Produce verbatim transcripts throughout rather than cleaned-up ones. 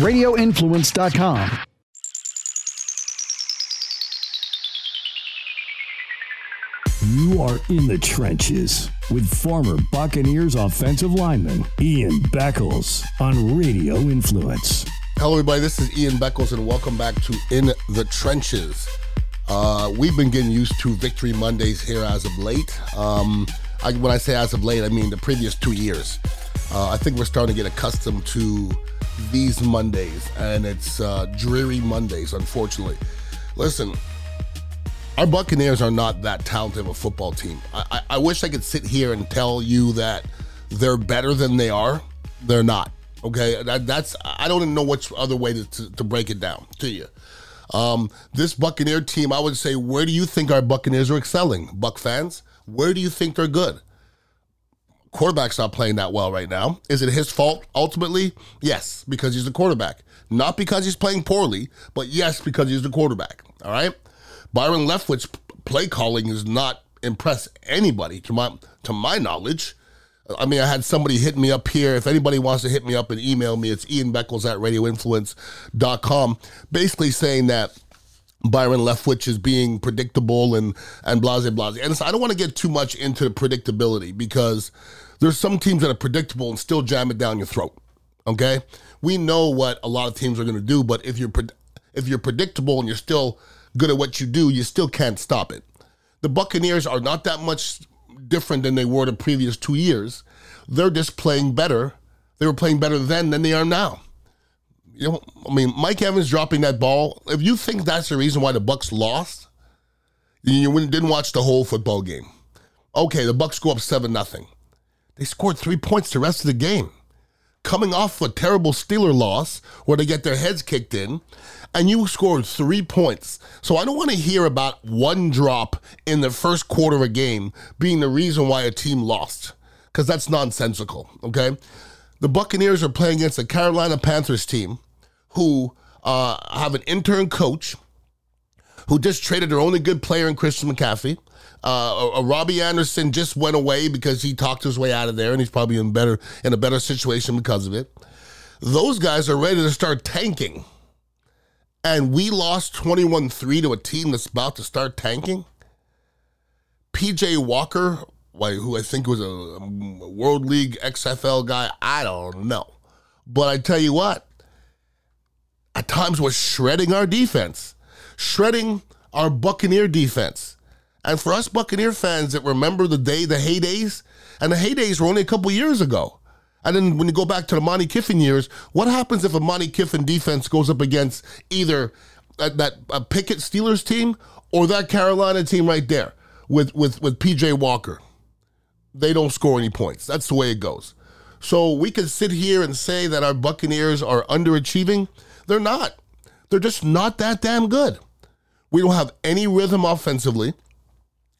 radio influence dot com. You are in the trenches with former Buccaneers offensive lineman Ian Beckles on Radio Influence. Hello, everybody. This is Ian Beckles, and welcome back to In the Trenches. Uh, we've been getting used to Victory Mondays here as of late. Um, I, when I say as of late, I mean the previous two years. Uh, I think we're starting to get accustomed to these Mondays, and it's uh, dreary Mondays, unfortunately. Listen, our Buccaneers are not that talented of a football team. I, I wish I could sit here and tell you that they're better than they are. They're not. Okay, that, that's I don't even know what other way to, to, to break it down to you. Um, this Buccaneer team, I would say, where do you think our Buccaneers are excelling, Buck fans? Where do you think they're good? Quarterback's not playing that well right now. Is it his fault ultimately? Yes, because he's the quarterback. Not because he's playing poorly, but yes, because he's the quarterback. All right. Byron Leftwich's play calling has not impressed anybody, to my to my knowledge. I mean, I had somebody hit me up here. If anybody wants to hit me up and email me, it's ian beckles at radio influence dot com, basically saying that Byron Leftwich is being predictable and and blase blase. And so I don't want to get too much into the predictability because there's some teams that are predictable and still jam it down your throat, okay? We know what a lot of teams are going to do, but if you're if you're predictable and you're still good at what you do, you still can't stop it. The Buccaneers are not that much different than they were the previous two years. They're just playing better. They were playing better then than they are now. You know, I mean, Mike Evans dropping that ball, if you think that's the reason why the Bucs lost, you didn't watch the whole football game. Okay, the Bucs go up seven nothing. They scored three points the rest of the game, coming off a terrible Steeler loss where they get their heads kicked in, and you scored three points. So I don't want to hear about one drop in the first quarter of a game being the reason why a team lost, because that's nonsensical, okay? The Buccaneers are playing against the Carolina Panthers team who uh, have an intern coach who just traded their only good player in Christian McCaffrey. Uh, uh, Robbie Anderson just went away because he talked his way out of there, and he's probably in better in a better situation because of it. Those guys are ready to start tanking. And we lost twenty-one three to a team that's about to start tanking. P J. Walker, who I think was a World League X F L guy, I don't know. But I tell you what, at times we're shredding our defense, shredding our Buccaneer defense. And for us Buccaneer fans that remember the day, the heydays, and the heydays were only a couple years ago. And then when you go back to the Monty Kiffin years, what happens if a Monty Kiffin defense goes up against either that, that a Pickett Steelers team or that Carolina team right there with, with, with P J. Walker? They don't score any points. That's the way it goes. So we can sit here and say that our Buccaneers are underachieving. They're not. They're just not that damn good. We don't have any rhythm offensively.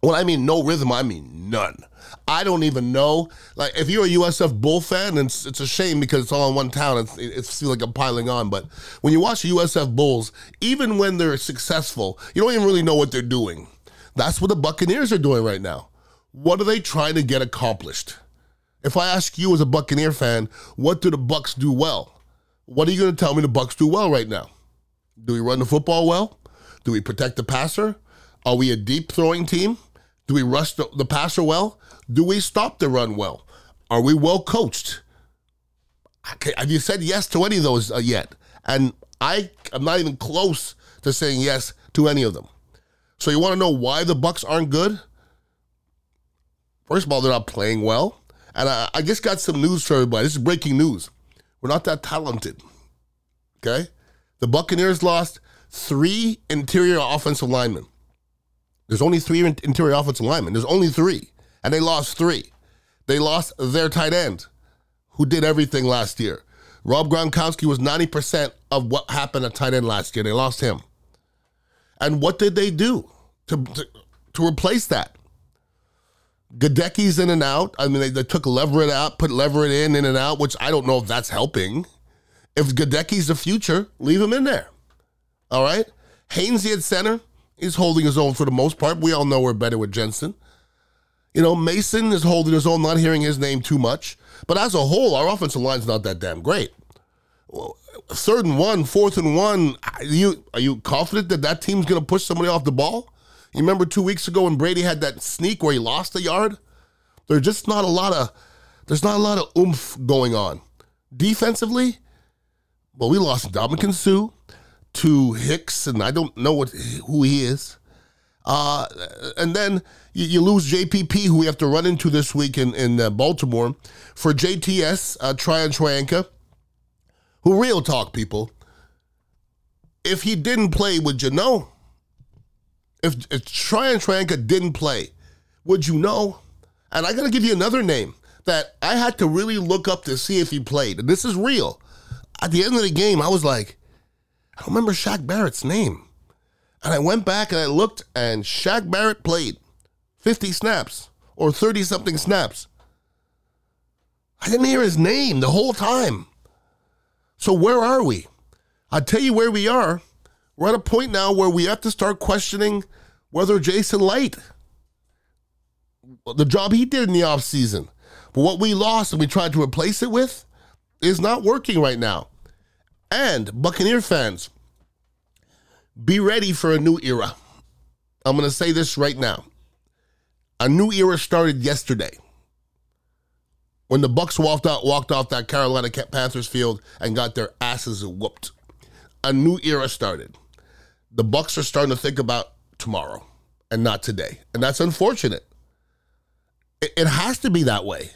When I mean no rhythm, I mean none. I don't even know. Like, if you're a U S F Bull fan, and it's, it's a shame because it's all in one town. It's, it feels like I'm piling on. But when you watch the U S F Bulls, even when they're successful, you don't even really know what they're doing. That's what the Buccaneers are doing right now. What are they trying to get accomplished? If I ask you as a Buccaneer fan, what do the Bucs do well? What are you going to tell me the Bucs do well right now? Do we run the football well? Do we protect the passer? Are we a deep throwing team? Do we rush the, the passer well? Do we stop the run well? Are we well coached? Okay, have you said yes to any of those uh, yet? And I am not even close to saying yes to any of them. So you want to know why the Bucs aren't good? First of all, they're not playing well. And I, I just got some news for everybody. This is breaking news. We're not that talented, okay? The Buccaneers lost three interior offensive linemen. There's only three interior offensive linemen. There's only three. And they lost three. They lost their tight end, who did everything last year. Rob Gronkowski was ninety percent of what happened at tight end last year. They lost him. And what did they do to to, to replace that? Gadecki's in and out. I mean, they, they took Leverett out, put Leverett in, in and out, which I don't know if that's helping. If Gadecki's the future, leave him in there. All right? Hainsey at center. He's holding his own for the most part. We all know we're better with Jensen. You know, Mason is holding his own, not hearing his name too much. But as a whole, our offensive line's not that damn great. Well, third and one, fourth and one, are you, are you confident that that team's going to push somebody off the ball? You remember two weeks ago when Brady had that sneak where he lost a yard? There's just not a lot of, there's not a lot of oomph going on. Defensively, well, we lost Dominik Suh to Hicks, and I don't know what who he is. Uh, and then you, you lose J P P, who we have to run into this week in, in uh, Baltimore, for J T S, uh, Tryon Troyanka, who, real talk, people, if he didn't play, would you know? If, if Tryon Troyanka didn't play, would you know? And I got to give you another name that I had to really look up to see if he played. And this is real. At the end of the game, I was like, I don't remember Shaq Barrett's name. And I went back and I looked, and Shaq Barrett played fifty snaps or thirty-something snaps. I didn't hear his name the whole time. So where are we? I'll tell you where we are. We're at a point now where we have to start questioning whether Jason Light, the job he did in the offseason, but what we lost and we tried to replace it with is not working right now. And Buccaneer fans, be ready for a new era. I'm going to say this right now. A new era started yesterday when the Bucs walked out, walked off that Carolina Panthers field and got their asses whooped. A new era started. The Bucs are starting to think about tomorrow and not today. And that's unfortunate. It, it has to be that way.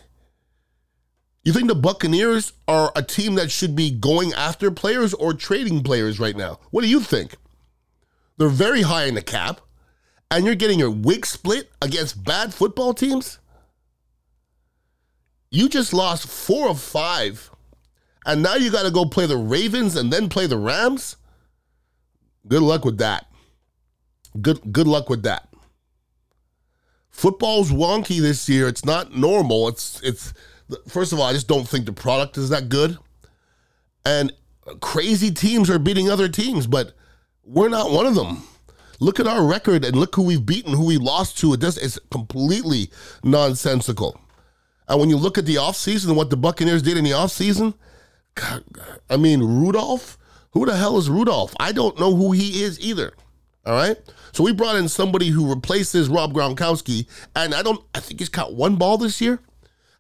You think the Buccaneers are a team that should be going after players or trading players right now? What do you think? They're very high in the cap, and you're getting your wig split against bad football teams? You just lost four of five, and now you got to go play the Ravens and then play the Rams? Good luck with that. Good, good luck with that. Football's wonky this year. It's not normal. It's it's... First of all, I just don't think the product is that good. And crazy teams are beating other teams, but we're not one of them. Look at our record and look who we've beaten, who we lost to. It does, it's completely nonsensical. And when you look at the offseason and what the Buccaneers did in the offseason, God, I mean, Rudolph? Who the hell is Rudolph? I don't know who he is either. All right? So we brought in somebody who replaces Rob Gronkowski, and I don't. I think he's caught one ball this year.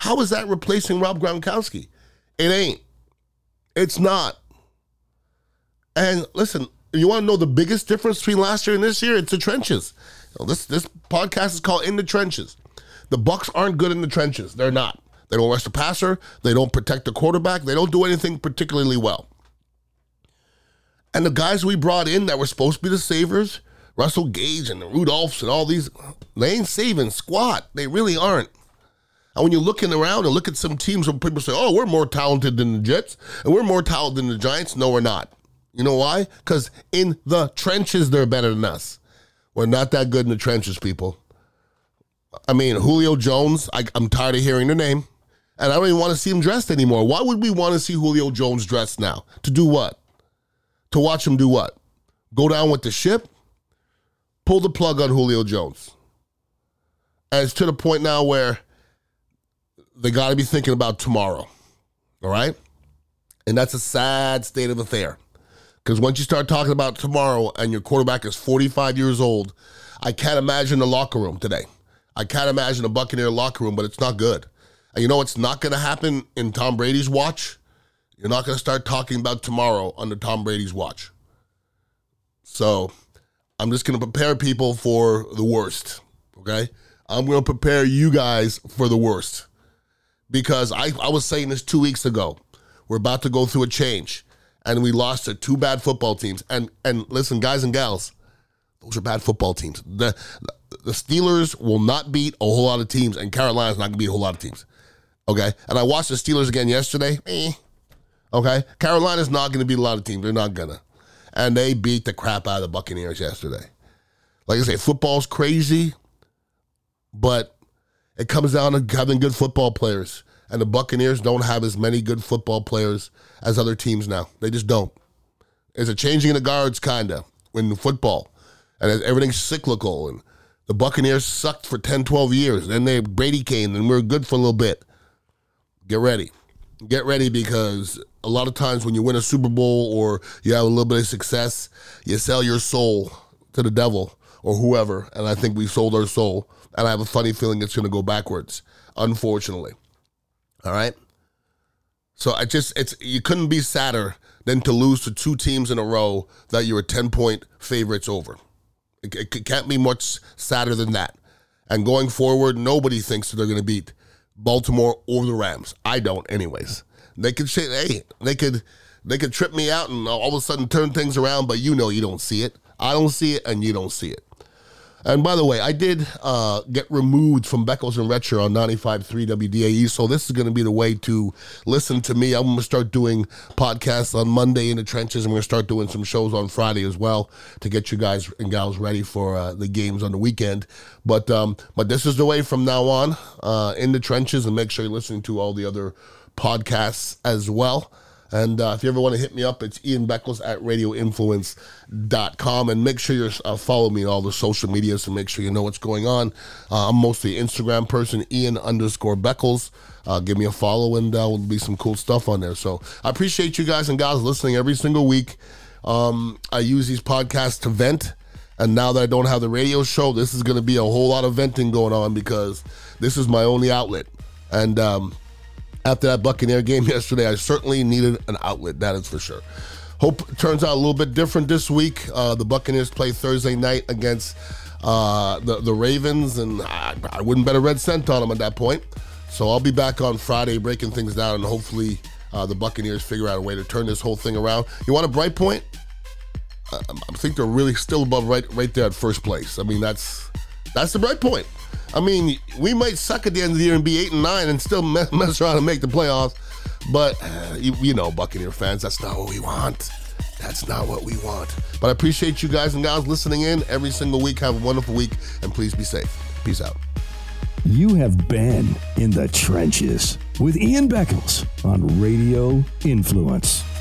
How is that replacing Rob Gronkowski? It ain't. It's not. And listen, you want to know the biggest difference between last year and this year? It's the trenches. This this podcast is called In the Trenches. The Bucs aren't good in the trenches. They're not. They don't rush the passer. They don't protect the quarterback. They don't do anything particularly well. And the guys we brought in that were supposed to be the savers, Russell Gage and the Rudolphs and all these, they ain't saving squat. They really aren't. And when you're looking around and look at some teams where people say, oh, we're more talented than the Jets, and we're more talented than the Giants. No, we're not. You know why? Because in the trenches, they're better than us. We're not that good in the trenches, people. I mean, Julio Jones, I, I'm tired of hearing the name, and I don't even want to see him dressed anymore. Why would we want to see Julio Jones dressed now? To do what? To watch him do what? Go down with the ship? Pull the plug on Julio Jones. And it's to the point now where they got to be thinking about tomorrow, all right? And that's a sad state of affair because once you start talking about tomorrow and your quarterback is forty-five years old, I can't imagine the locker room today. I can't imagine a Buccaneer locker room, but it's not good. And you know what's not going to happen in Tom Brady's watch? You're not going to start talking about tomorrow under Tom Brady's watch. So I'm just going to prepare people for the worst, okay? I'm going to prepare you guys for the worst. Because I, I was saying this two weeks ago. We're about to go through a change. And we lost to two bad football teams. And and listen, guys and gals, those are bad football teams. The the Steelers will not beat a whole lot of teams. And Carolina's not going to beat a whole lot of teams. Okay? And I watched the Steelers again yesterday. Eh. Okay? Carolina's not going to beat a lot of teams. They're not going to. And they beat the crap out of the Buccaneers yesterday. Like I say, football's crazy. But it comes down to having good football players. And the Buccaneers don't have as many good football players as other teams now. They just don't. It's a changing of the guards, kind of, in football. And everything's cyclical. And the Buccaneers sucked for ten, twelve years. Then they Brady came, and we were good for a little bit. Get ready. Get ready because a lot of times when you win a Super Bowl or you have a little bit of success, you sell your soul to the devil or whoever, and I think we've sold our soul, and I have a funny feeling it's going to go backwards, unfortunately. All right? So I just, it's you couldn't be sadder than to lose to two teams in a row that you're ten-point favorites over. It, it can't be much sadder than that. And going forward, nobody thinks that they're going to beat Baltimore or the Rams. I don't, anyways. They could say, hey, they could, they could trip me out and all of a sudden turn things around, but you know you don't see it. I don't see it, and you don't see it. And by the way, I did uh, get removed from Beckles and Retcher on ninety-five point three W D A E, so this is going to be the way to listen to me. I'm going to start doing podcasts on Monday in the trenches, and we're going to start doing some shows on Friday as well to get you guys and gals ready for uh, the games on the weekend. But um, but this is the way from now on, uh, in the trenches, and make sure you're listening to all the other podcasts as well. And uh, if you ever want to hit me up, it's Ian Beckles at radio influence dot com. And make sure you uh, follow me on all the social media so make sure you know what's going on. Uh, I'm mostly an Instagram person, Ian underscore Beckles. Uh, give me a follow, and uh, there will be some cool stuff on there. So I appreciate you guys and gals listening every single week. Um, I use these podcasts to vent. And now that I don't have the radio show, this is going to be a whole lot of venting going on because this is my only outlet. And... Um, After that Buccaneer game yesterday, I certainly needed an outlet, that is for sure. Hope it turns out a little bit different this week. Uh, the Buccaneers play Thursday night against uh, the, the Ravens, and I, I wouldn't bet a red cent on them at that point. So I'll be back on Friday breaking things down, and hopefully uh, the Buccaneers figure out a way to turn this whole thing around. You want a bright point? I, I think they're really still above right, right there at first place. I mean, that's that's the bright point. I mean, we might suck at the end of the year and be eight and nine and still mess, mess around and make the playoffs. But, uh, you, you know, Buccaneer fans, that's not what we want. That's not what we want. But I appreciate you guys and gals listening in every single week. Have a wonderful week, and please be safe. Peace out. You have been in the trenches with Ian Beckles on Radio Influence.